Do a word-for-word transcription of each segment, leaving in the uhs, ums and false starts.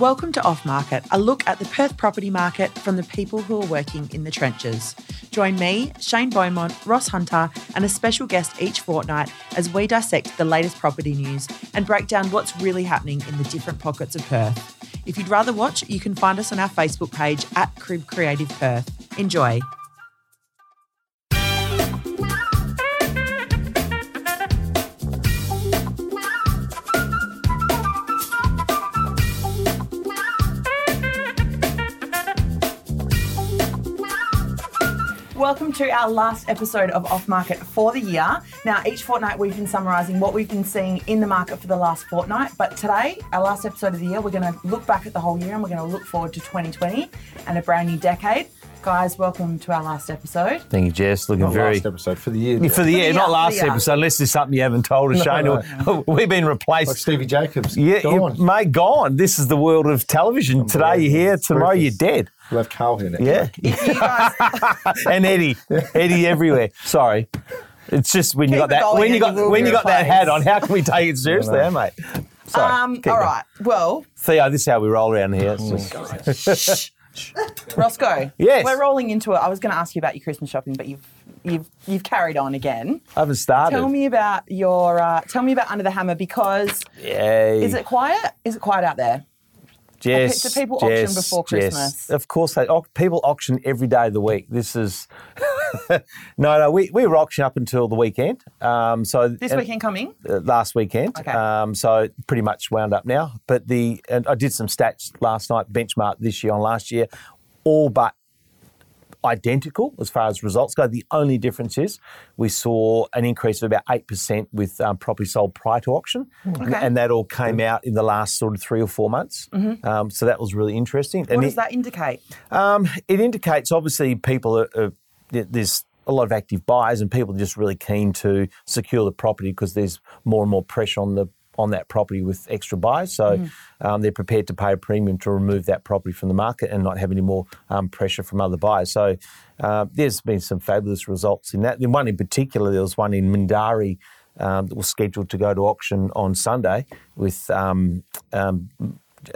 Welcome to Off Market, a look at the Perth property market from the people who are working in the trenches. Join me, Shane Beaumont, Ross Hunter, and a special guest each fortnight as we dissect the latest property news and break down what's really happening in the different pockets of Perth. If you'd rather watch, you can find us on our Facebook page at Crib Creative Perth. Enjoy. Welcome to our last episode of Off Market for the year. Now, each fortnight we've been summarising what we've been seeing in the market for the last fortnight, but today, our last episode of the year, we're going to look back at the whole year and we're going to look forward to twenty twenty and a brand new decade. Guys, welcome to our last episode. Thank you, Jess. Looking not very... last episode, for the year. Yeah, for the year, for the year not last year. episode, unless there's something you haven't told us, no, Shane. No, no. We've been replaced. Like Stevie Jacobs. Yeah, gone. Mate, gone. This is the world of television. I'm Today you're here, tomorrow you're dead. We'll have Carl here next. Yeah. If you guys... and Eddie. Eddie everywhere. Sorry. It's just when Keep you got that when you got when you got that hat on, how can we take it seriously, eh, mate? Sorry. Um, all right. Well, Theo, this is how we roll around here. Shh. Roscoe, yes. We're rolling into it. I was going to ask you about your Christmas shopping, but you've you've you've carried on again. I haven't started. Tell me about your. Uh, tell me about Under the Hammer because. Yay. Is it quiet? Is it quiet out there? Yes. Do people auction yes, before Christmas? Yes. Of course they. People auction every day of the week. This is. no, no. We we were auctioning up until the weekend. Um. So this weekend coming. Uh, last weekend. Okay. Um. So pretty much wound up now. But the and I did some stats last night. Benchmark this year on last year, all but identical as far as results go. The only difference is we saw an increase of about eight percent with um, property sold prior to auction, okay. and that all came out in the last sort of three or four months. Mm-hmm. Um, so that was really interesting. What and does it, that indicate? Um, it indicates obviously people are, are there's a lot of active buyers and people are just really keen to secure the property because there's more and more pressure on the on that property with extra buyers. So mm. um, they're prepared to pay a premium to remove that property from the market and not have any more um, pressure from other buyers. So uh, there's been some fabulous results in that. The one in particular, there was one in Mindari um, that was scheduled to go to auction on Sunday with um, um,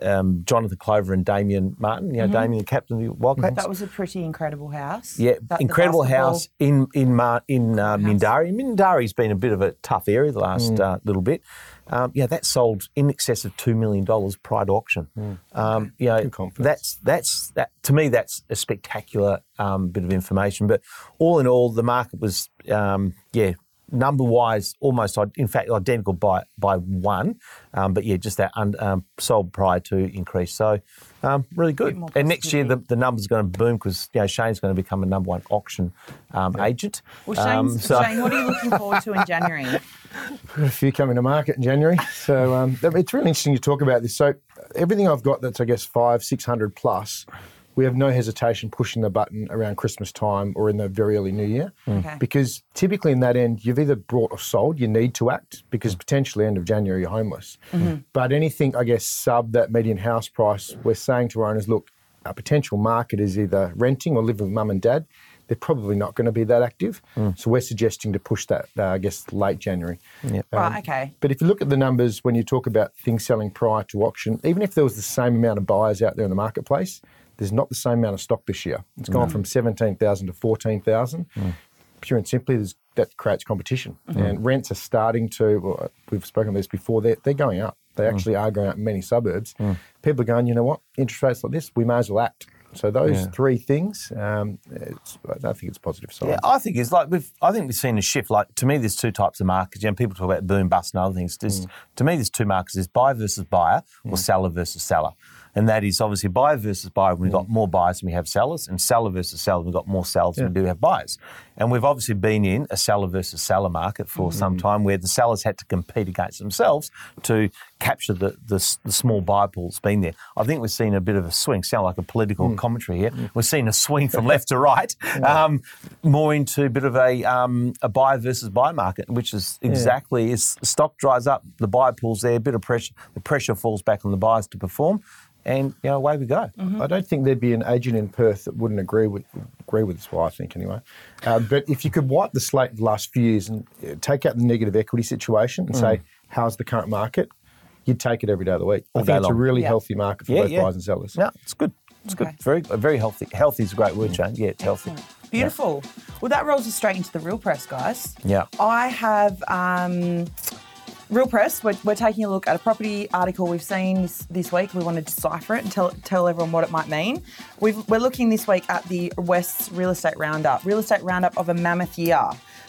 um, Jonathan Clover and Damien Martin, you know, mm-hmm. Damien, the captain of the Wildcats. That was a pretty incredible house. Yeah, that, incredible house in in, Mar- in uh, Mindari. Mindari's been a bit of a tough area the last mm. uh, little bit. Um, yeah, that sold in excess of two million dollars prior to auction. Mm. Um, you know, that's that's that to me that's a spectacular um, bit of information. But all in all, the market was um, yeah number wise almost in fact identical by by one. Um, but yeah, just that un, um, sold prior to increase. So um, really good. And next year the, the number's going to boom because you know Shane's going to become a number one auction um, yeah. agent. Well, um, so. Shane, what are you looking forward to in January? Got a few coming to market in January, so um, it's really interesting to talk about this. So everything I've got that's I guess five, six hundred plus, we have no hesitation pushing the button around Christmas time or in the very early New Year, okay. because typically in that end you've either bought or sold. You need to act because potentially end of January you're homeless. Mm-hmm. But anything I guess sub that median house price, we're saying to our owners, look, our potential market is either renting or living with mum and dad. They're probably not going to be that active. Mm. So we're suggesting to push that, uh, I guess, late January. Yep. Um, right, okay. But if you look at the numbers when you talk about things selling prior to auction, even if there was the same amount of buyers out there in the marketplace, there's not the same amount of stock this year. It's gone mm. from seventeen thousand to fourteen thousand. Mm. Pure and simply, there's, that creates competition. Mm-hmm. And rents are starting to, well, we've spoken about this before, they're, they're going up. They actually mm. are going up in many suburbs. Mm. People are going, you know what, interest rates like this, we may as well act. So those yeah. three things, um, it's, I think it's positive signs. Yeah, I think it's like we've. I think we've seen a shift. Like to me, there's two types of markets. You know, people talk about boom, bust, and other things. There's, mm. To me, there's two markets: there's buyer versus buyer, or mm. seller versus seller. And that is obviously buyer versus buyer. We've mm. got more buyers than we have sellers, and seller versus seller. We've got more sellers yeah. than we do have buyers. And we've obviously been in a seller versus seller market for mm. some time, where the sellers had to compete against themselves to capture the, the, the small buyer pool that's been there. I think we've seen a bit of a swing. Sound like a political mm. commentary here. Mm. We're seeing a swing from left to right, yeah. um, more into a bit of a um, a buyer versus buyer market, which is exactly yeah. is stock dries up, the buyer pool's there, a bit of pressure, the pressure falls back on the buyers to perform. And you know, away we go. Mm-hmm. I don't think there'd be an agent in Perth that wouldn't agree with agree with this. Well, I think anyway. Uh, but if you could wipe the slate the last few years and take out the negative equity situation and mm. say, how's the current market? you'd take it every day of the week. All I think it's long. a really yeah. healthy market for yeah, both yeah. buyers and sellers. No, it's good. It's okay. good. Very very healthy. Healthy is a great word, Shane. Yeah, it's healthy. Beautiful. Yeah. Well, that rolls us straight into the Real Press, guys. Yeah. I have... Um, Real Press, we're, we're taking a look at a property article we've seen this, this week. We want to decipher it and tell tell everyone what it might mean. We've, we're looking this week at the West's Real Estate Roundup, Real Estate Roundup of a mammoth year.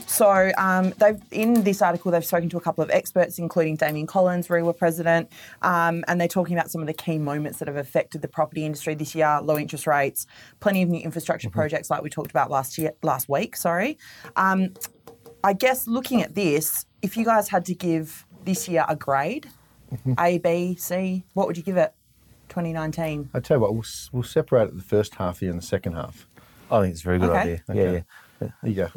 So um, they've in this article, they've spoken to a couple of experts, including Damien Collins, R E W A president, um, and they're talking about some of the key moments that have affected the property industry this year, low interest rates, plenty of new infrastructure mm-hmm. projects like we talked about last year, last week, sorry. Um, I guess looking at this, if you guys had to give... this year a grade, mm-hmm. A, B, C, what would you give it, twenty nineteen? I tell you what, we'll, we'll separate it the first half year and the second half. I think it's a very good okay. idea. Okay. Yeah, yeah. There you go.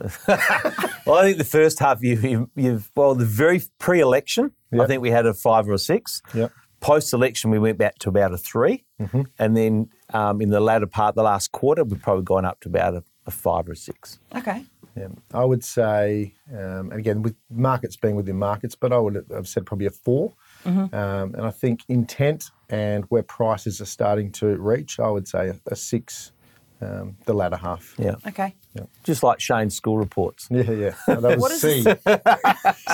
Well, I think the first half year, you've, you've well, the very pre-election, yep. I think we had a five or a six. Yep. Post-election, we went back to about a three. Mm-hmm. And then um, in the latter part, the last quarter, we've probably gone up to about a, a five or a six. Okay. Yeah, I would say, um, and again, with markets being within markets, but I would have said probably a four. Mm-hmm. Um, and I think intent and where prices are starting to reach, I would say a, a six, um, the latter half. Yeah. Okay. Yeah. Just like Shane's school reports. Yeah, yeah. No, that was C.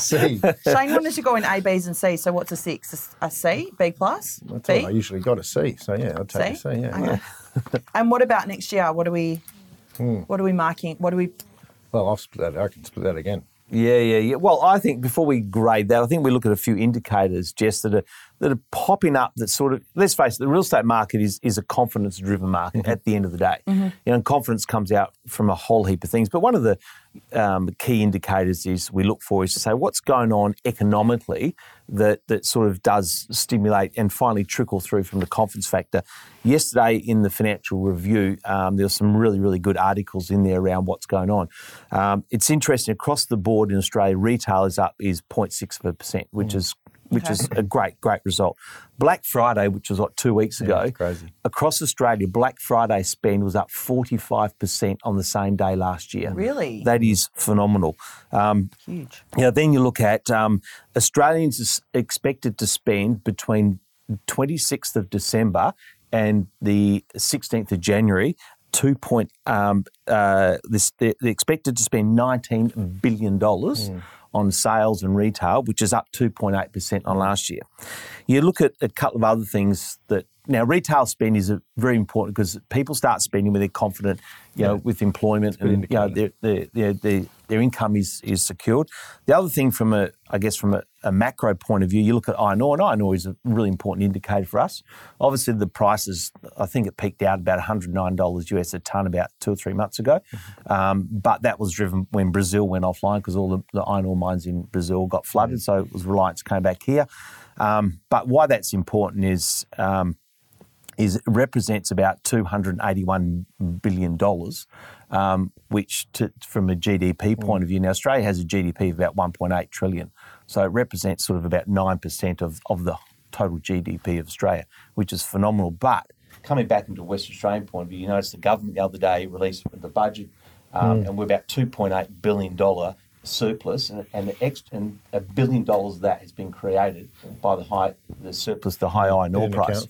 C. Shane wanted to go in A, Bs and C, so what's a six? A, a C? B plus? That's B? All I usually got a C, so yeah, I'd take C? a C. Yeah. Okay. Yeah. And what about next year? What are we, hmm. what are we marking? What are we... Well, I'll split that. I can split that again. Yeah, yeah, yeah. Well, I think before we grade that, I think we look at a few indicators, Jess, that are that are popping up that sort of, let's face it, the real estate market is is a confidence-driven market mm-hmm. at the end of the day. Mm-hmm. You know, and confidence comes out from a whole heap of things. But one of the um, key indicators is we look for is to say what's going on economically that, that sort of does stimulate and finally trickle through from the confidence factor. Yesterday in the Financial Review, um, there were some really, really good articles in there around what's going on. Um, it's interesting, across the board in Australia, retail is up is zero point six percent, which mm. is which okay. is a great, great result. Black Friday, which was like two weeks ago, yeah, crazy. Across Australia, Black Friday spend was up forty-five percent on the same day last year. Really? That is phenomenal. Um, Huge. You know, then you look at um, Australians are expected to spend between twenty-sixth of December and the sixteenth of January Two point um, uh, this they're expected to spend nineteen billion dollars mm. on sales and retail, which is up two point eight percent on last year. You look at a couple of other things that now retail spend is a, very important because people start spending when they're confident, you yeah. know, with employment and you know, their, their, their, their, their income is, is secured. The other thing from a I guess from a, a macro point of view, you look at iron ore, and iron ore is a really important indicator for us. Obviously, the prices, I think it peaked out about one hundred nine dollars US a tonne about two or three months ago, mm-hmm. um, but that was driven when Brazil went offline because all the, the iron ore mines in Brazil got flooded, mm-hmm. so it was Reliance came back here. Um, but why that's important is um, is it represents about two hundred eighty-one billion dollars, um, which to, from a G D P mm. point of view, now Australia has a G D P of about one point eight trillion dollars, so it represents sort of about nine percent of, of the total G D P of Australia, which is phenomenal. But coming back into a West Australian point of view, you notice the government the other day released the budget, um, mm. and we're about two point eight billion dollars surplus, and and, the ex- and a billion dollars of that has been created by the high the surplus, the high iron ore price,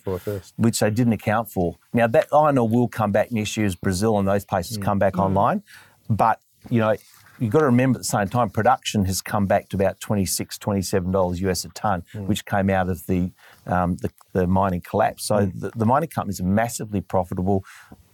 which they didn't account for. Now that iron ore will come back next year as Brazil and those places mm. come back mm. online, but you know you've got to remember at the same time production has come back to about twenty-six, twenty-seven dollars US a tonne, mm. which came out of the um, the, the mining collapse. So mm. the, the mining companies are massively profitable.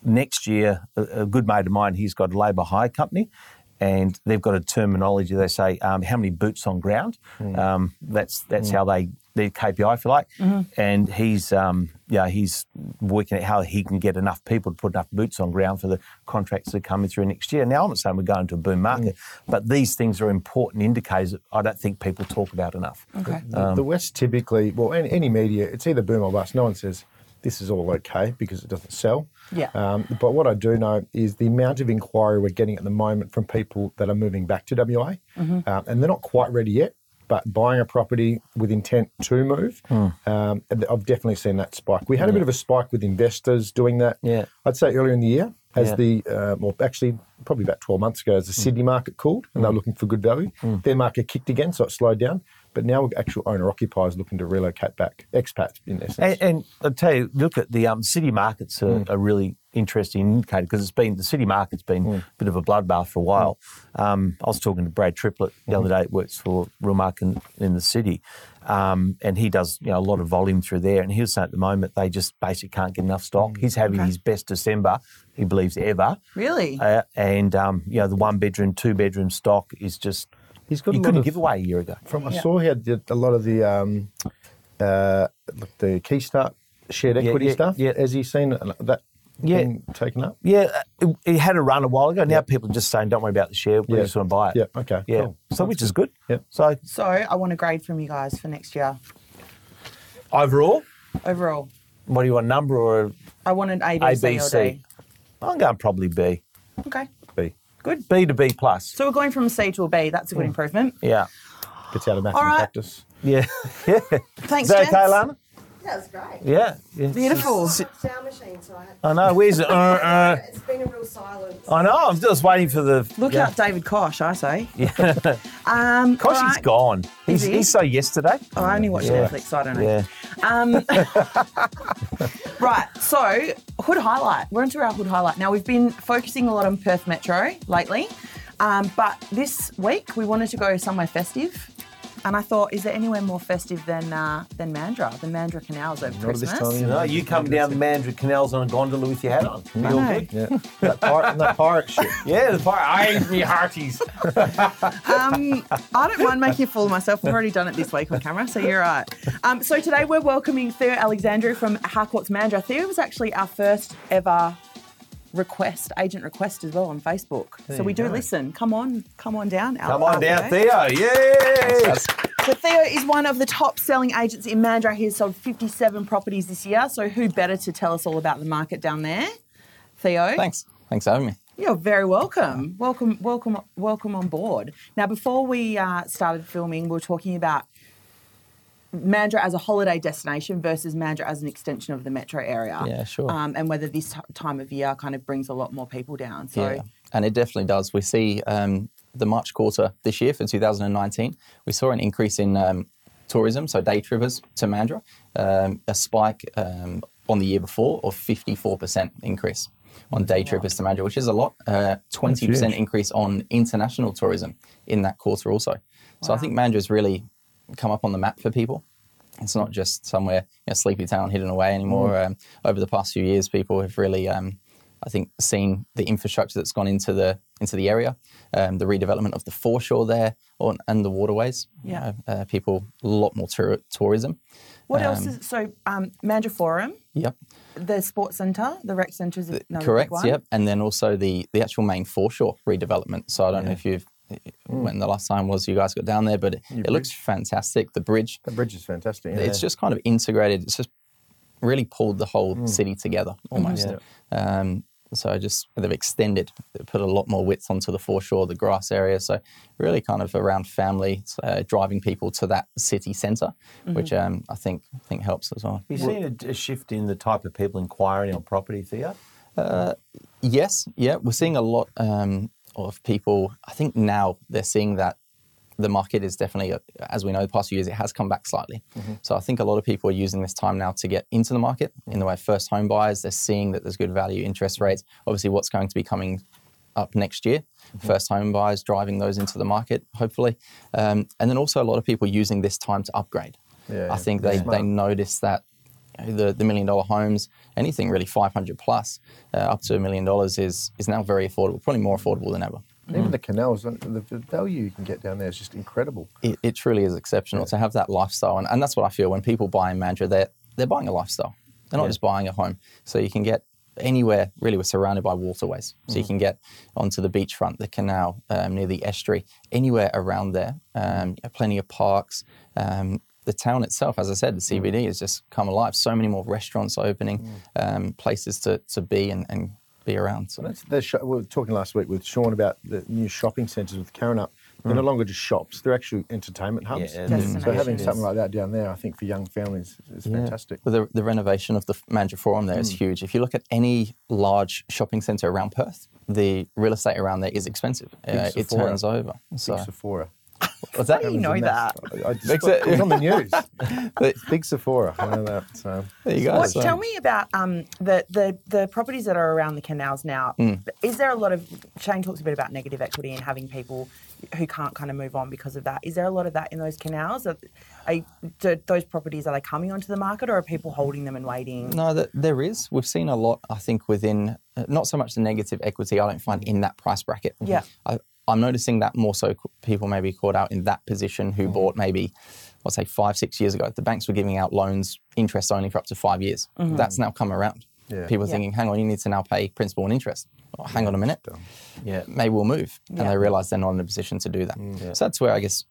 Next year, a, a good mate of mine, he's got a labour hire company. And they've got a terminology. They say um, how many boots on ground. Mm. Um, that's that's mm. how they their K P I, if you like. Mm-hmm. And he's um, yeah he's working at how he can get enough people to put enough boots on ground for the contracts that are coming through next year. Now I'm not saying we're going to a boom market, mm. but these things are important indicators that I don't think people talk about enough. Okay. Um, the West typically, well, any, any media, it's either boom or bust. No one says this is all okay because it doesn't sell. Yeah. Um, but what I do know is the amount of inquiry we're getting at the moment from people that are moving back to W A, mm-hmm. um, and they're not quite ready yet, but buying a property with intent to move, mm. um, I've definitely seen that spike. We had yeah. a bit of a spike with investors doing that. Yeah. I'd say earlier in the year, as yeah. the, uh, well, actually probably about twelve months ago, as the mm. Sydney market cooled and mm. they were looking for good value, mm. their market kicked again, so it slowed down. but now we're actual owner-occupiers looking to relocate back, expats in essence. And, and I'll tell you, look at the um, city markets are, mm. are really interesting indicator because it's been, the city market's been mm. a bit of a bloodbath for a while. Mm. Um, I was talking to Brad Triplett the mm. other day, works for Real Market in, in the city, um, and he does you know a lot of volume through there, and he was saying at the moment they just basically can't get enough stock. Mm. He's having okay. his best December, he believes, ever. Really? Uh, and, um, you know, the one-bedroom, two-bedroom stock is just, He's got you couldn't of, give away a year ago. From I yeah. saw he had a lot of the, um, uh, the Keystart shared equity yeah, yeah, stuff. Yeah. Has he seen that? Yeah, taken up. Yeah, it, it had a run a while ago. Now yep. people are just saying, "Don't worry about the share. We yep. just want to buy it." Yeah, okay, yeah. Cool. So Sounds which is good. good. Yeah. So, so I want a grade from you guys for next year. Overall. Overall. What do you want, a number or? A I want an A, B, C, or D. I'm going probably B. Okay. B. Good. B to B plus. So we're going from a C to a B. That's a good mm. improvement. Yeah. Gets out of maths and right. practice. Yeah. yeah. Thanks, Jen. Is that okay, Lana? That was great. Yeah. yeah. Beautiful. Sound machine, so I had to... I know. Where's it? Uh, uh. It's been a real silence. I know. I'm just waiting for the... Look yeah. out, David Koch, I say. Yeah. um, Koch right. is gone. He's, is he? He's so yesterday. Oh, I only watch yeah. Netflix, so I don't know. Yeah. Um, right. So, Hood Highlight. We're into our Hood Highlight. Now, we've been focusing a lot on Perth Metro lately, um, but this week we wanted to go somewhere festive. And I thought, is there anywhere more festive than uh, than Mandurah, than Mandurah Canals over Not Christmas? This time, you know, you come down the Mandurah Canals on a gondola with your hat on. Can be all good. Yeah. that, pirate, that pirate shit. Yeah, the pirate. I me hearties. um, I don't mind making a fool of myself. I've already done it this week on camera, so you're right. Um, so today we're welcoming Theo Alexandru from Harcourts Mandurah. Theo was actually our first ever request, agent request as well on Facebook. There so we do go. Listen. Come on, come on down. Come on down, Theo. Yay! So Theo is one of the top selling agents in Mandurah. He has sold fifty-seven properties this year. So who better to tell us all about the market down there? Theo. Thanks. Thanks for having me. You're very welcome. Welcome, welcome, welcome on board. Now, before we uh, started filming, we were talking about Mandurah as a holiday destination versus Mandurah as an extension of the metro area. Yeah, sure. Um, and whether this t- time of year kind of brings a lot more people down. So, yeah, and it definitely does. We see um, the March quarter this year for two thousand nineteen, we saw an increase in um, tourism, so day trippers to Mandurah, um, a spike um, on the year before of fifty-four percent increase on day trippers wow. to Mandurah, which is a lot. Uh, twenty percent increase on international tourism in that quarter also. Wow. So I think Mandurah's really come up on the map for people. It's not just somewhere, you know, sleepy town hidden away anymore. Mm. Um, over the past few years, people have really, um, I think, seen the infrastructure that's gone into the into the area, um, the redevelopment of the foreshore there on, and the waterways. Yeah, you know, uh, people a lot more tur- tourism. What um, else is so? Um, Mandurah Forum. Yep. The sports centre, the rec centre is another correct. Big one. Yep, and then also the the actual main foreshore redevelopment. So I don't yeah. know if you've. When the last time was you guys got down there, but it, it looks fantastic. The bridge. The bridge is fantastic. Yeah. It's just kind of integrated. It's just really pulled the whole mm. city together almost. Yeah. Um, so just they've extended, they've put a lot more width onto the foreshore, the grass area. So really kind of around family, uh, driving people to that city centre, mm-hmm. which um, I think I think helps as well. Have you seen a, a shift in the type of people inquiring on property, Theo? Uh, yes. Yeah, we're seeing a lot... Um, of people, I think now they're seeing that the market is definitely, as we know, the past few years, it has come back slightly. Mm-hmm. So I think a lot of people are using this time now to get into the market in the way of first home buyers. They're seeing that there's good value, interest rates. Obviously, what's going to be coming up next year, mm-hmm. first home buyers driving those into the market, hopefully. Um, and then also a lot of people using this time to upgrade. Yeah, I think they, they notice that The, the million dollar homes, anything really five hundred plus, uh, up to a million dollars is is now very affordable, probably more affordable than ever. Even mm. the canals, the value you can get down there is just incredible. It, it truly is exceptional yeah. to have that lifestyle. And, and that's what I feel when people buy in Mandurah, they're, they're buying a lifestyle. They're not yeah. just buying a home. So you can get anywhere, really, we're surrounded by waterways. So mm. you can get onto the beachfront, the canal, um, near the estuary, anywhere around there. Um, plenty of parks. Um, The town itself, as I said, the C B D has just come alive. So many more restaurants opening, mm. um, places to, to be and, and be around. So well, that's sh- we were talking last week with Sean about the new shopping centres with Karrinyup. They're mm. no longer just shops; they're actual entertainment hubs. Yeah, mm. So having something like that down there, I think, for young families is yeah. fantastic. Well, the, the renovation of the Mandurah Forum there mm. is huge. If you look at any large shopping centre around Perth, the real estate around there is expensive. Uh, it turns over. Big so. Sephora. What's that? How do you know that? I, I, it was on the news. The big Sephora. I know that. So. There you go. Well, so. Tell me about um, the, the the properties that are around the canals now. Mm. Is there a lot of, Shane talks a bit about negative equity and having people who can't kind of move on because of that. Is there a lot of that in those canals? Are, are, do those properties, are they coming onto the market or are people holding them and waiting? No, the, there is. We've seen a lot, I think, within, uh, not so much the negative equity, I don't find, in that price bracket. Yeah. I, I'm noticing that more so people may be caught out in that position who mm. bought maybe, I'll say five, six years ago. The banks were giving out loans, interest only for up to five years. Mm-hmm. That's now come around. Yeah. People are yeah. thinking, hang on, you need to now pay principal and interest. Oh, hang yeah, on a minute. Yeah. Maybe we'll move. Yeah. And they realise they're not in a position to do that. Mm, yeah. So that's where I guess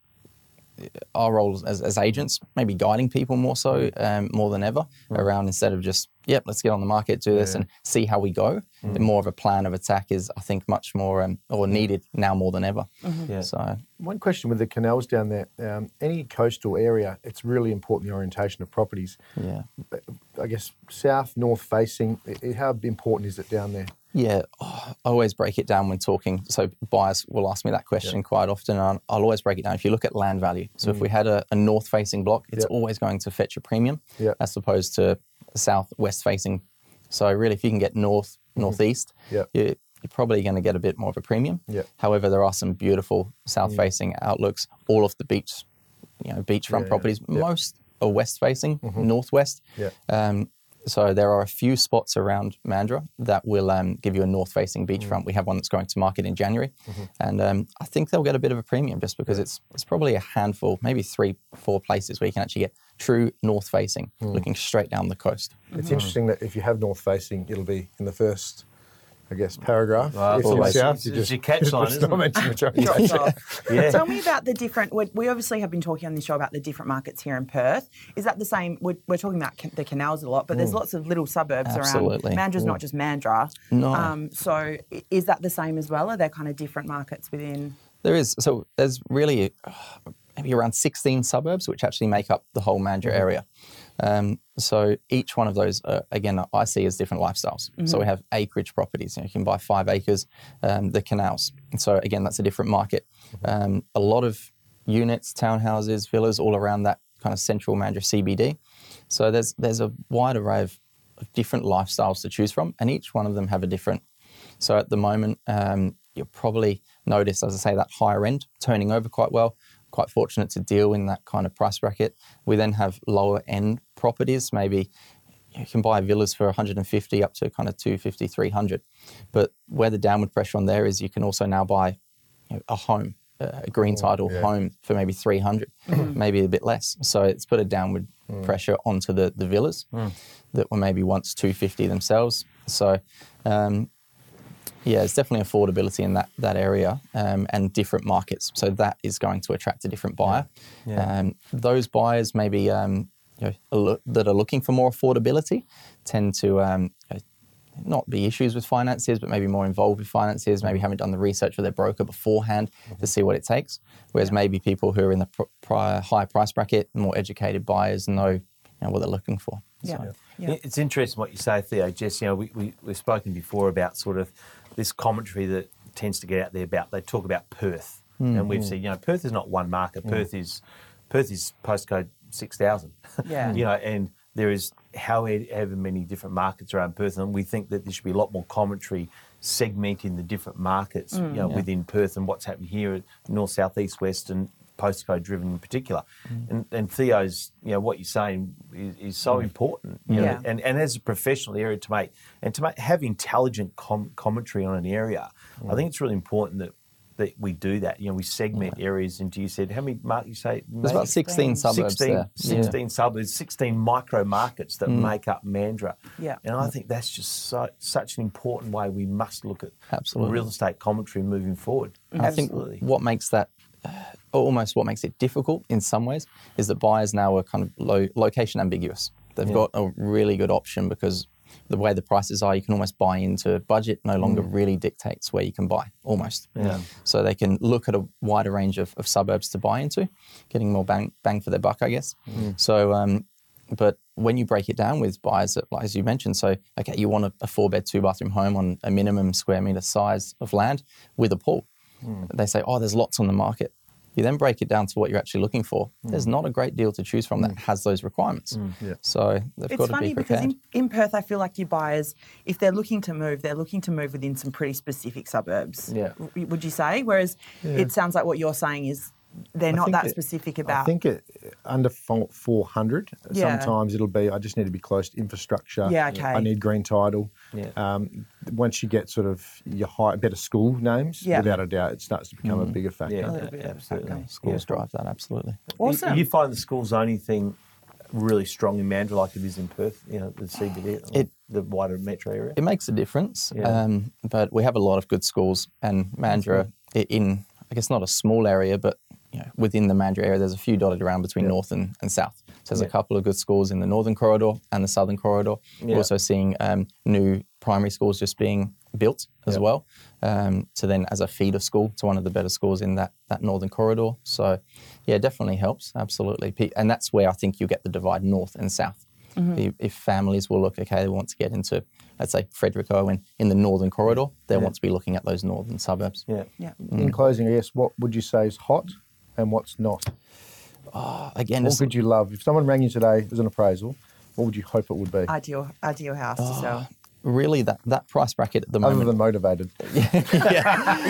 our role as, as agents, maybe guiding people more so, um, more than ever, mm. around instead of just, yep, let's get on the market, do this yeah. and see how we go. Mm. The more of a plan of attack is, I think, much more um, or needed now more than ever. Mm-hmm. Yeah. So one question with the canals down there, um, any coastal area, it's really important, the orientation of properties. Yeah. I guess south, north facing, how important is it down there? Yeah, oh, I always break it down when talking. So buyers will ask me that question yeah. quite often. And I'll always break it down. If you look at land value, so mm. if we had a, a north-facing block, it's yep. always going to fetch a premium yep. as opposed to south-west-facing. So really, if you can get north, mm. northeast, yep. you, you're probably going to get a bit more of a premium. Yep. However, there are some beautiful south-facing mm. outlooks. All of the beach, you know, beachfront yeah, properties, yeah. most are west-facing, mm-hmm. northwest. Yeah. Um, So there are a few spots around Mandurah that will um, give you a north-facing beachfront. Mm. We have one that's going to market in January. Mm-hmm. And um, I think they'll get a bit of a premium just because yeah. it's it's probably a handful, maybe three, four places where you can actually get true north-facing, mm. looking straight down the coast. It's mm-hmm. interesting that if you have north-facing, it'll be in the first, I guess, paragraph. Well, it's always, south, it's, you just, your catch line, isn't it? Yeah. Yeah. Tell me about the different, we obviously have been talking on this show about the different markets here in Perth. Is that the same, we're, we're talking about can, the canals a lot, but mm. there's lots of little suburbs Absolutely. around. Mandurah's mm. not just Mandurah. No. Um, so is that the same as well? Are there kind of different markets within? There is. So there's really uh, maybe around sixteen suburbs, which actually make up the whole Mandurah mm-hmm. area. Um, so each one of those, uh, again, I see as different lifestyles. Mm-hmm. So we have acreage properties. You know, you can buy five acres, um, the canals. And so, again, that's a different market. Um, a lot of units, townhouses, villas all around that kind of central Mandurah C B D. So there's there's a wide array of, of different lifestyles to choose from, and each one of them have a different. So at the moment, um, you'll probably notice, as I say, that higher end turning over quite well. Quite fortunate to deal in that kind of price bracket. We then have lower end properties. Maybe you can buy villas for one hundred fifty up to kind of two fifty, three hundred. But where the downward pressure on there is, you can also now buy, you know, a home, a green oh, title yeah. home for maybe three hundred, maybe a bit less. So it's put a downward mm. pressure onto the the villas mm. that were maybe once two fifty themselves. So um yeah, it's definitely affordability in that that area, um, and different markets. So that is going to attract a different buyer. Yeah. Yeah. Um, those buyers maybe um, you know, that are looking for more affordability tend to um, not be issues with finances, but maybe more involved with finances, maybe haven't done the research with their broker beforehand mm-hmm. to see what it takes. Whereas yeah. maybe people who are in the prior high price bracket, more educated buyers know, you know, what they're looking for. Yeah. So, yeah. Yeah. It's interesting what you say, Theo. Jess, you know, we, we, we've spoken before about sort of this commentary that tends to get out there about, they talk about Perth. Mm. And we've seen, you know, Perth is not one market. Mm. Perth is Perth is postcode six thousand. Yeah. You know, and there is however many different markets around Perth. And we think that there should be a lot more commentary segmenting the different markets, mm, you know, yeah. within Perth and what's happening here, north, south, east, west, and postcode driven in particular. Mm. And, and Theo's, you know, what you're saying is, is so mm. important, you yeah. know, and, and as a professional area to make, and to make, have intelligent com- commentary on an area, mm. I think it's really important that, that we do that. You know, we segment yeah. areas into, you said, how many markets you say? There's about sixteen suburbs sixteen, there. sixteen yeah. suburbs, sixteen micro markets that mm. make up Mandurah. Yeah. And I think that's just so, such an important way we must look at Absolutely. real estate commentary moving forward. Mm. Absolutely. I think what makes that, almost what makes it difficult in some ways is that buyers now are kind of lo- location ambiguous. They've yeah. got a really good option because the way the prices are, you can almost buy into budget, no longer mm. really dictates where you can buy, almost. Yeah. So they can look at a wider range of, of suburbs to buy into, getting more bang, bang for their buck, I guess. Mm. So, um, but when you break it down with buyers, that, as you mentioned, so, okay, you want a, a four-bed, two-bathroom home on a minimum square metre size of land with a pool. Mm. They say, oh, there's lots on the market. You then break it down to what you're actually looking for. Mm. There's not a great deal to choose from mm. that has those requirements. Mm. Yeah. So they've it's got to be prepared. It's funny because in, in Perth, I feel like your buyers, if they're looking to move, they're looking to move within some pretty specific suburbs, yeah. w- would you say? Whereas yeah. it sounds like what you're saying is they're I not that it, specific about. I think it, under four hundred, yeah. sometimes it'll be, I just need to be close to infrastructure. Yeah, okay. I need green title. Yeah. Um, once you get sort of your high, better school names, yeah. without a doubt, it starts to become mm. a bigger factor. Yeah, yeah, yeah absolutely. Okay. Schools yeah. drive that, absolutely. Awesome. You, you find the school zoning thing really strong in Mandurah like it is in Perth, you know, the C B D, it, the wider metro area? It makes a difference, yeah. um, but we have a lot of good schools, and Mandurah right. in, I guess, not a small area, but you know, within the Mandurah area, there's a few dotted around between yeah. north and, and south. So there's yeah. a couple of good schools in the northern corridor and the southern corridor. Yeah. We're also seeing um, new primary schools just being built as yeah. well, um, to then as a feeder school to one of the better schools in that, that northern corridor. So, yeah, definitely helps, absolutely. And that's where I think you get the divide north and south. Mm-hmm. If families will look, okay, they want to get into, let's say, Frederick Owen in the northern corridor, they yeah. want to be looking at those northern suburbs. Yeah. yeah. Mm. In closing, I guess, what would you say is hot and what's not? Oh, again, what would you love? If someone rang you today as an appraisal, what would you hope it would be? Ideal, ideal house oh, to sell. Really, that, that price bracket at the moment. Other than motivated. yeah, yeah.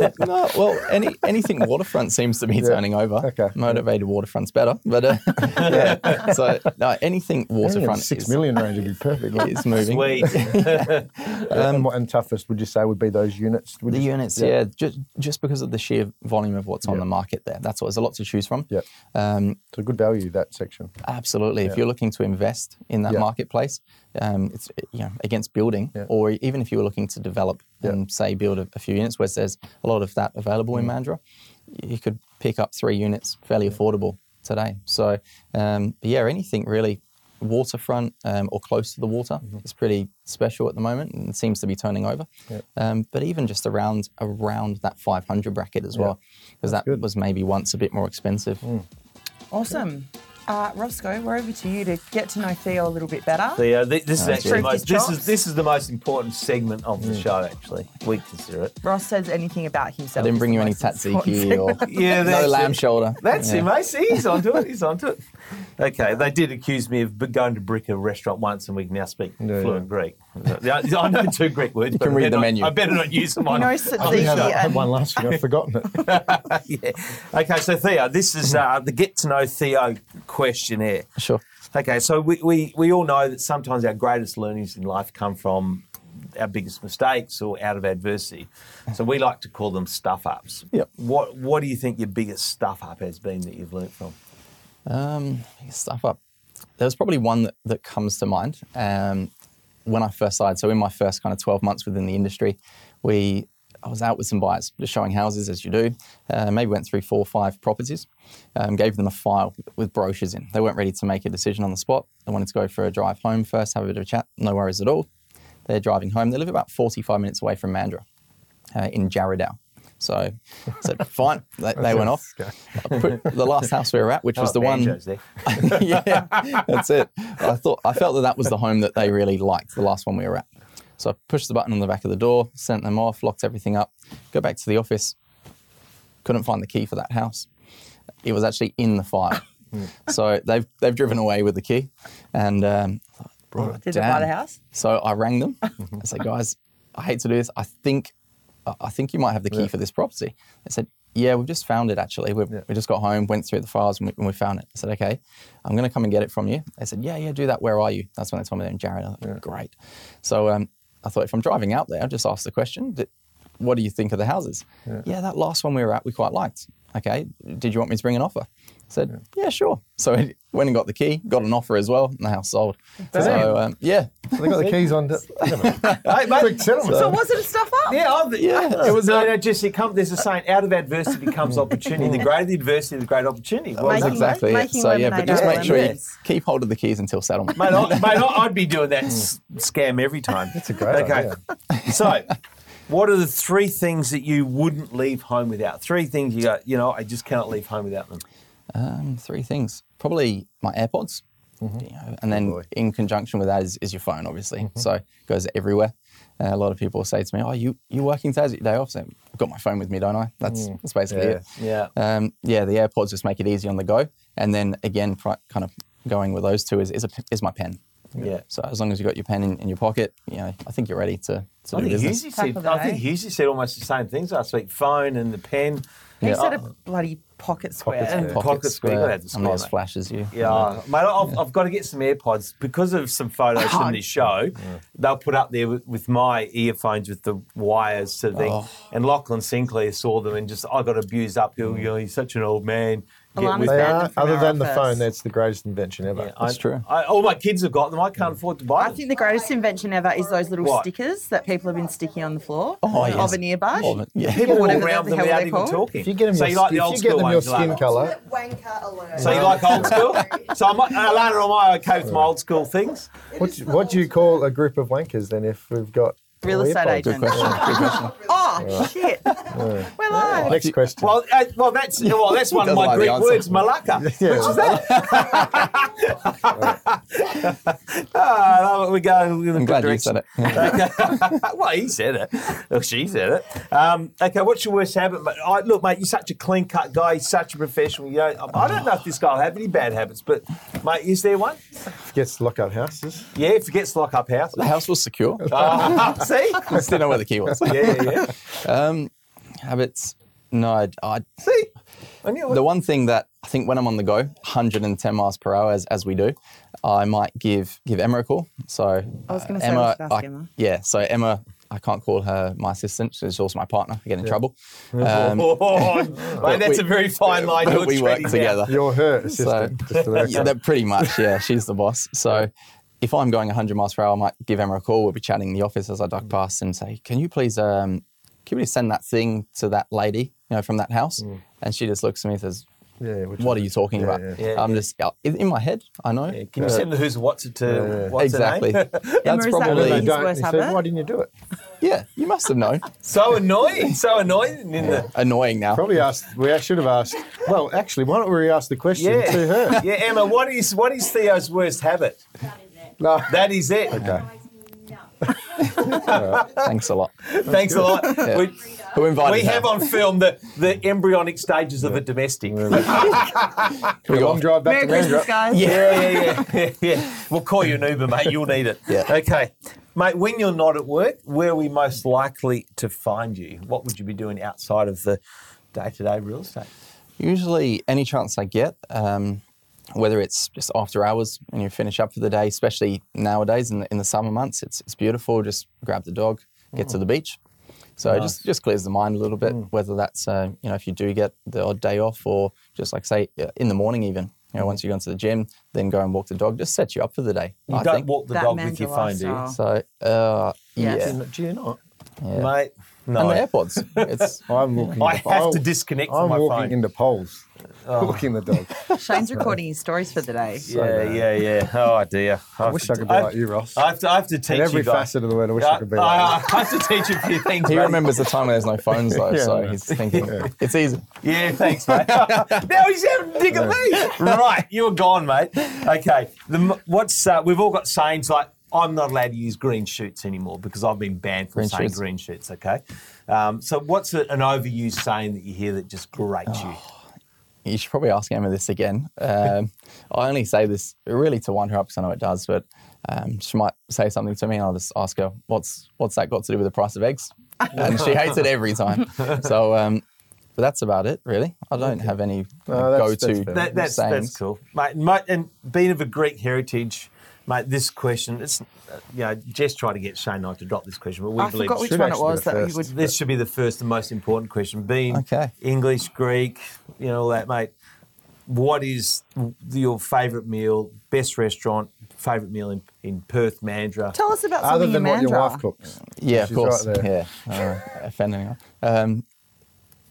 yeah. No, well, any anything waterfront seems to be yeah. turning over. Okay. Motivated yeah. waterfront's better, but uh, yeah. So no, anything waterfront. Is, six million range would be perfect. It's moving. Sweet. yeah. um, and what and toughest would you say would be those units? Would the units, say? yeah, yeah just, just because of the sheer volume of what's yeah. on the market there. That's what there's a lot to choose from. Yeah. Um, so good value that section. Absolutely. Yeah. If you're looking to invest in that yeah. marketplace, um, it's you know against building yeah. or even if you were looking to develop yeah. and say build a, a few units where there's a lot of that available mm. in Mandurah, you could pick up three units fairly yeah. affordable today. So um, yeah, anything really waterfront um, or close to the water mm-hmm. is pretty special at the moment and seems to be turning over. Yeah. Um, but even just around around that five hundred bracket as yeah. well, because that good. was maybe once a bit more expensive. Mm. Awesome. Yeah. Uh, Roscoe, we're over to you to get to know Theo a little bit better. Theo, th- this no, is actually most, this is this is the most important segment of the mm. show. Actually, we consider it. Ross says anything about himself. I didn't bring you any tzatziki or yeah, no lamb it. shoulder. That's yeah. him, mate. See, he's onto it. He's onto it. Okay, they did accuse me of going to brick a restaurant once, and we can now speak no, fluent no. Greek. I know two Greek words. You can but read the not, menu. I better not use them. On, you know, tzatziki. I had one last week. I've forgotten it. yeah. Okay, so Theo, this is uh, the get to know Theo questionnaire. Sure. Okay, so we, we, we all know that sometimes our greatest learnings in life come from our biggest mistakes or out of adversity. So we like to call them stuff-ups. Yep. What What do you think your biggest stuff-up has been that you've learned from? Um, stuff-up. There's probably one that, that comes to mind um, when I first started. So in my first kind of twelve months within the industry, we I was out with some buyers, just showing houses as you do. Uh, maybe went through four or five properties, um, gave them a file with brochures in. They weren't ready to make a decision on the spot. They wanted to go for a drive home first, have a bit of a chat. No worries at all. They're driving home. They live about forty-five minutes away from Mandurah uh, in Jarrahdale. So I said, fine. They, they went off. I put the last house we were at, which was the one. yeah, that's it. I thought I felt that that was the home that they really liked, the last one we were at. So I pushed the button on the back of the door, sent them off, locked everything up, go back to the office, couldn't find the key for that house. It was actually in the file. Mm. So they've they've driven away with the key. And um, I thought, oh, did damn. They buy the house? So I rang them. I said, guys, I hate to do this. I think I think you might have the key yeah. for this property. They said, yeah, we've just found it actually. We've, yeah. We just got home, went through the files and we, and we found it. I said, okay, I'm going to come and get it from you. They said, yeah, yeah, do that. Where are you? That's when they told me they're in Jarrahdale. Yeah. Great. So um, I thought if I'm driving out there, I'll just ask the question, what do you think of the houses? Yeah. yeah, that last one we were at, we quite liked. Okay, did you want me to bring an offer? I said, yeah, yeah sure. So I went and got the key, got an offer as well, and the house sold. Damn. So, um, yeah. So they got the keys on. To, I don't know. hey, mate, so, so was it a stuff up? Yeah, I'll, yeah. It was no, a, no, just, it come, there's a saying, out of adversity comes opportunity. The greater the adversity, the great opportunity. Well, making, exactly making it. So, yeah, but just make sure you keep hold of the keys until settlement. Mate, I, mate I'd be doing that scam every time. That's a great okay. idea. So... what are the three things that you wouldn't leave home without? Three things you go, you know, I just cannot leave home without them. Um, three things. Probably my AirPods. Mm-hmm. You know, and then oh in conjunction with that is, is your phone, obviously. Mm-hmm. So it goes everywhere. Uh, a lot of people say to me, "Oh, you you're working today? Is it your day off?" So I've got my phone with me, don't I? That's mm. that's basically yeah. it. Yeah, um, yeah. The AirPods just make it easy on the go. And then again, pr- kind of going with those two is is, a, is my pen. Yeah. yeah. So as long as you have got your pen in, in your pocket, you know, I think you're ready to to I do business. Said, I think Husey said almost the same things last week. Phone and the pen. He yeah. said a bloody pocket square. Pocket square. Pocket pocket square. square. I'm not as flash as you. Yeah, oh, mate, I've, yeah. I've got to get some AirPods because of some photos oh. from this show. Yeah. They'll put up there with, with my earphones with the wires to the thing. Oh. And Lachlan Sinclair saw them and just, I got abused uphill. Mm. You know, he's such an old man. Alarms they are, other than the phone, that's the greatest invention ever. Yeah, that's I, true. I, all my kids have got them. I can't yeah. afford to buy them. I think the greatest invention ever is those little what? stickers that people have been sticking on the floor oh, yes. of an earbud. Oh, yeah. People walk around them without even talking. If you get them so your, you like the old school them your skin like colour. Wanker alert. So you like old school? So I'm, Alana, am I okay with my old school things? What do, what do you call a group of wankers then if we've got... Real estate agent. Good question. Good question. Oh, yeah. shit. Yeah. Well, I... Next question. Well, uh, well that's well, that's one of my like Greek words, malaka. Yeah. Which is that? oh, no, we go I'm glad direction. You said it. okay. Well, he said it. Well, she said it. Um, okay, what's your worst habit? But I, look, mate, you're such a clean-cut guy. You're such a professional. You know, I don't know if this guy will have any bad habits, but, mate, is there one? Forgets to lock up houses. Yeah, forgets to lock up houses. The house was secure. Oh, see? I still know where the key was. yeah, yeah. Um, habits. No, I... I see? I knew it. The one thing that I think when I'm on the go, one hundred ten miles per hour, as, as we do, I might give give Emma a call. So I was going to say, Emma, I, ask Emma. Yeah, so Emma... I can't call her my assistant. She's also my partner. I get in yeah. trouble. Um, oh, oh, mate, that's we, a very fine line. But we work together. Out. You're her assistant. So, yeah, pretty much, yeah. She's the boss. So if I'm going one hundred miles per hour, I might give Emma a call. We'll be chatting in the office as I duck past and say, can you please um, can you please send that thing to that lady, you know, from that house? Mm. And she just looks at me and says, yeah, what are you talking yeah, about? Yeah, yeah, I'm yeah. just in my head. I know. Yeah, can you yeah. send the who's what's it to? Yeah, yeah. What's exactly. Her name? That's Emma, probably that his worst habit. Said, why didn't you do it? Yeah, you must have known. so annoying. So annoying. In yeah. the... Annoying now. Probably asked. We should have asked. Well, actually, why don't we ask the question yeah. to her? Yeah, Emma. What is what is Theo's worst habit? That is it. No. That is it. Okay. Right. Thanks a lot. That's Thanks good. a lot. Yeah. We, Who invited we her? have on film the, the embryonic stages yeah. of a domestic. we go long drive back Merry to Christmas, guys. Yeah, yeah, yeah, yeah, yeah. We'll call you an Uber, mate. You'll need it. Yeah. Okay. Mate, when you're not at work, where are we most likely to find you? What would you be doing outside of the day-to-day real estate? Usually any chance I get, um, whether it's just after hours and you finish up for the day, especially nowadays in the, in the summer months, it's it's beautiful. Just grab the dog, get mm. to the beach. So nice. just just clears the mind a little bit, mm. whether that's, uh, you know, if you do get the odd day off or just like, say, in the morning even. You know, once you go into the gym, then go and walk the dog. Just sets you up for the day. You I don't think. walk the that dog with your phone, do you? So, uh, yes. yeah. Do you not? Yeah. Mate, no. And the AirPods. It's, I'm walking I have I'll, to disconnect I'm from my phone. I'm walking into poles. Oh. Walking the dog. Shane's recording his stories for the day. So yeah, bad. yeah, yeah. Oh, dear. I, I wish to, I could be I've, like you, Ross. I have to, I have to teach In every you. every facet of the word, I wish I, I could be I, like you. I have to teach you a few things. He mate. remembers the time when there's no phones, though, yeah, so man. he's thinking, yeah. it's easy. Yeah, thanks, mate. Now he's having a dig at me. Right, you're gone, mate. Okay. The, what's uh, we've all got sayings like, I'm not allowed to use green shoots anymore because I've been banned from green saying shoots. green shoots, okay? Um, so what's a, an overused saying that you hear that just grates oh. you? You should probably ask Emma this again. Um, I only say this really to wind her up because I know it does, but um, she might say something to me and I'll just ask her, what's what's that got to do with the price of eggs? And she hates it every time. So, um, but that's about it, really. I don't have any oh, that's, go-to that's that, that's, sayings. That's cool. Mate, mate, and being of a Greek heritage... Mate, this question, it's, uh, you know, Jess tried to get Shane and I to drop this question, but we I believe... I forgot which one it was. That we would, this should be the first and most important question. Being okay. English, Greek, you know, all that, mate. What is your favourite meal, best restaurant, favourite meal in, in Perth, Mandurah? Tell us about something in Mandurah. Other than what your wife cooks. Yeah, of course. Right yeah, uh, offending her. Um,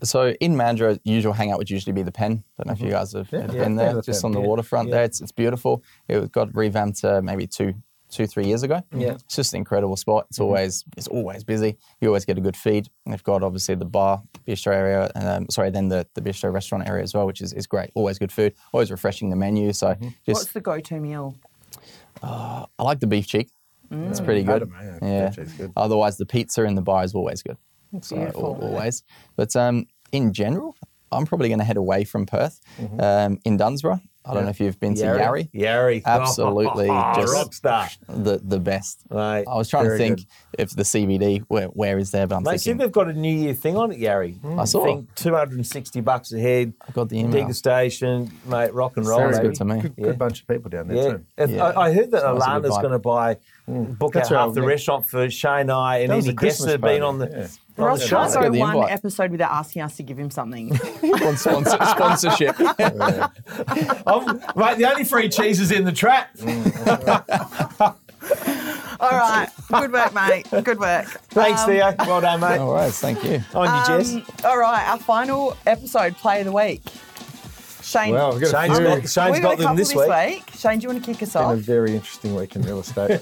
So in Mandurah, usual hangout would usually be the pen. I don't know if you guys have yeah, been yeah, there, the just pen, on the yeah, waterfront yeah. there. It's it's beautiful. It got revamped uh, maybe two, two, three years ago. Yeah. It's just an incredible spot. It's mm-hmm. always it's always busy. You always get a good feed. And they've got obviously the bar, bistro area, um, sorry, then the, the bistro restaurant area as well, which is, is great. Always good food, always refreshing the menu. So mm-hmm. just, what's the go-to meal? Uh, I like the beef cheek. Mm. It's pretty good. Adam, yeah, yeah. Good. Otherwise, the pizza in the bar is always good. It's so, beautiful. Al- always. But um, in general, I'm probably going to head away from Perth mm-hmm. um, in Dunsborough. I don't yeah. know if you've been Yarri. to Yarri. Yarri. Absolutely. Just rock star. The, the best. Right. I was trying Very to think good. if the C B D, where, where is there? But I'm Mate, thinking. Mate, they've got a New Year thing on at Yarri. Mm. I saw. I think two hundred sixty bucks a head. I got the email. Degustation. Mate, rock and roll. Sounds baby. good to me. Good, yeah. good bunch of people down there yeah. too. If, yeah. I, I heard that Sounds Alana's going to buy, mm. book That's out half the restaurant for Shane and I and any guests that have been on the... Yeah. Ross tried to go one invite. episode without asking us to give him something. Sponsor, sponsorship. Right, the only free cheese is in the trap. All right. Good work, mate. Good work. Thanks, um, Theo. Well done, mate. All right, thank you. On you, Jess. Um, all right, our final episode, Play of the Week. Shane, well, Shane's got, Shane's got, got them this, this week. week. Shane, do you want to kick us it's off? It's been a very interesting week in real estate.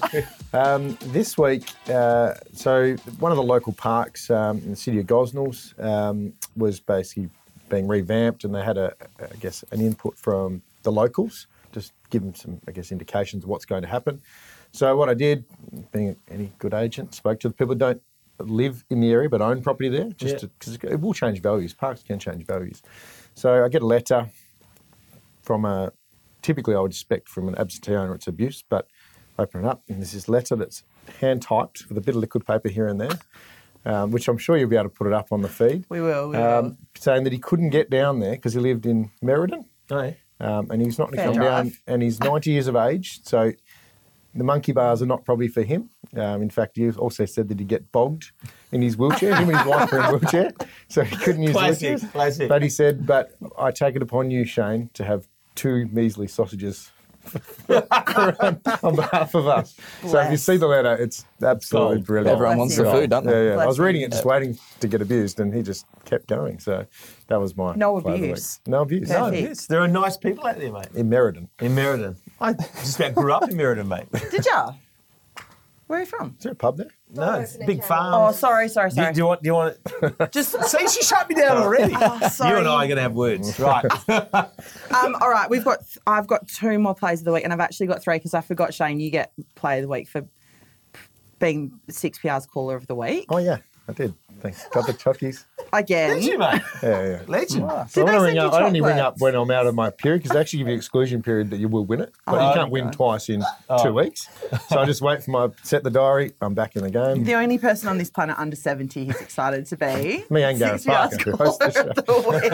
um, this week, uh, so one of the local parks um, in the city of Gosnells um, was basically being revamped, and they had, a, I guess, an input from the locals, just give them some, I guess, indications of what's going to happen. So what I did, being any good agent, spoke to the people who don't live in the area but own property there, just because yeah. it will change values. Parks can change values. So I get a letter. From a, typically I would expect from an absentee owner it's abuse, but open it up and there's this letter that's hand-typed with a bit of liquid paper here and there, um, which I'm sure you'll be able to put it up on the feed. We will, we um, will. Saying that he couldn't get down there because he lived in Meriden. Oh, yeah. um, and he's not going to come drive. down, and he's ninety years of age, so the monkey bars are not probably for him. Um, in fact, he also said that he'd get bogged in his wheelchair. Him and his wife were in a wheelchair, so he couldn't use wheelchairs. Classic. But he said, but I take it upon you, Shane, to have two measly sausages on behalf of us. Bless. So if you see the letter, it's absolutely Gold. brilliant. Everyone Bless wants you. the food, don't they? Yeah, yeah. I was reading it just waiting to get abused, and he just kept going. So that was my No abuse. No abuse. Perfect. No abuse. There are nice people out there, mate. In Meriden. In Meriden. I just about grew up in Meriden, mate. Did ya? Where are you from? Is there a pub there? No, no it's a big farm. Oh, sorry, sorry, sorry. Do, do you want? Do you want it? Just see, she shut me down already. Oh, sorry. You and I are going to have words, right? um, all right, we've got. I've got two more plays of the week, and I've actually got three because I forgot. Shane, you get play of the week for being six P R's caller of the week. Oh yeah, I did. Thanks. Got the chockies. Again. Did you, mate? Yeah, yeah. Legend. Oh, so I, only ring up, I only ring up when I'm out of my period because they actually give you an exclusion period that you will win it. But oh, you can't win God. twice in oh. two weeks. So I just wait for my, set the diary, I'm back in the game. The only person on this planet under seventy who's excited to be. Me and Gareth Parker. Who hosts the show. The week.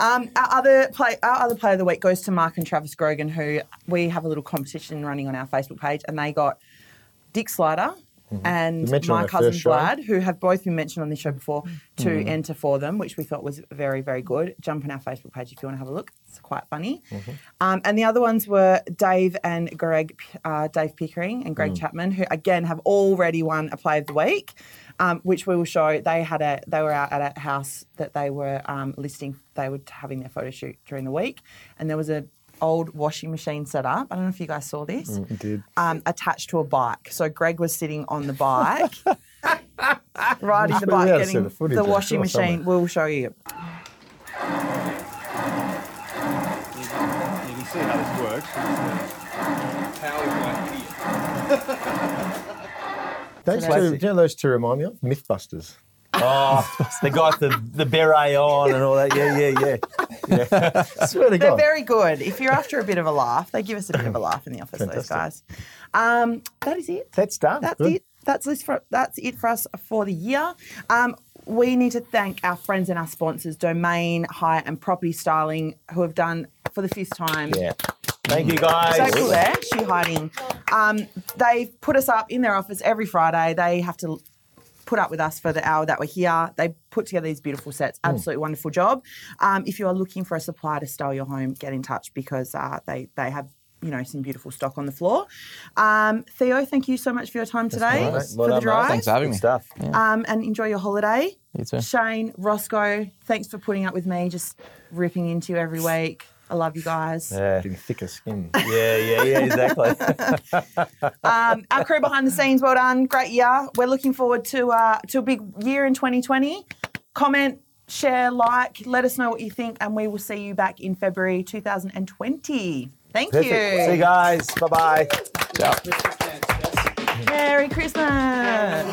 um, our, other play, our other play of the week goes to Mark and Travis Grogan, who we have a little competition running on our Facebook page, and they got Dick Slider, and my cousin Vlad, who have both been mentioned on this show before, to mm. enter for them, which we thought was very, very good. Jump on our Facebook page if you want to have a look. It's quite funny. Mm-hmm. Um, and the other ones were Dave and Greg, uh, Dave Pickering and Greg mm. Chapman, who, again, have already won a Play of the Week, um, which we will show. They had a they were out at a house that they were um, listing. They were having their photo shoot during the week, and there was a old washing machine set up. I don't know if you guys saw this. Mm, it did. Um, attached to a bike. So Greg was sitting on the bike, riding the bike, getting the, footage, the washing machine. Something. We'll show you. You can see how this works. Those two, do you know those two remind me of? Mythbusters. Oh, the guy with the, the beret on and all that. Yeah, yeah, yeah. yeah. Swear to God. They're very good. If you're after a bit of a laugh, they give us a bit of a laugh in the office, Fantastic. those guys. Um, that is it. That's done. That's good. it. That's it, for, that's it for us for the year. Um, we need to thank our friends and our sponsors, Domain, Hire and Property Styling, who have done for the fifth time. Yeah. Thank you, guys. So cool there. She hiding. Um, they've put us up in their office every Friday. They have to... put up with us for the hour that we're here. They put together these beautiful sets. Absolutely mm. wonderful job. Um, if you are looking for a supplier to style your home, get in touch because uh, they they have, you know, some beautiful stock on the floor. Um, Theo, thank you so much for your time That's today right. for well the done, drive. Mate. Thanks for having Good me. Stuff. Yeah. Um, and enjoy your holiday. You too. Shane, Roscoe, thanks for putting up with me, just ripping into you every week. I love you guys. Yeah, getting thicker skin. yeah, yeah, yeah, exactly. um, our crew behind the scenes, well done. Great year. We're looking forward to uh, to a big year in twenty twenty. Comment, share, like, let us know what you think, and we will see you back in February twenty twenty. Thank Perfect. you. See you guys. Bye-bye. Ciao. Merry Christmas!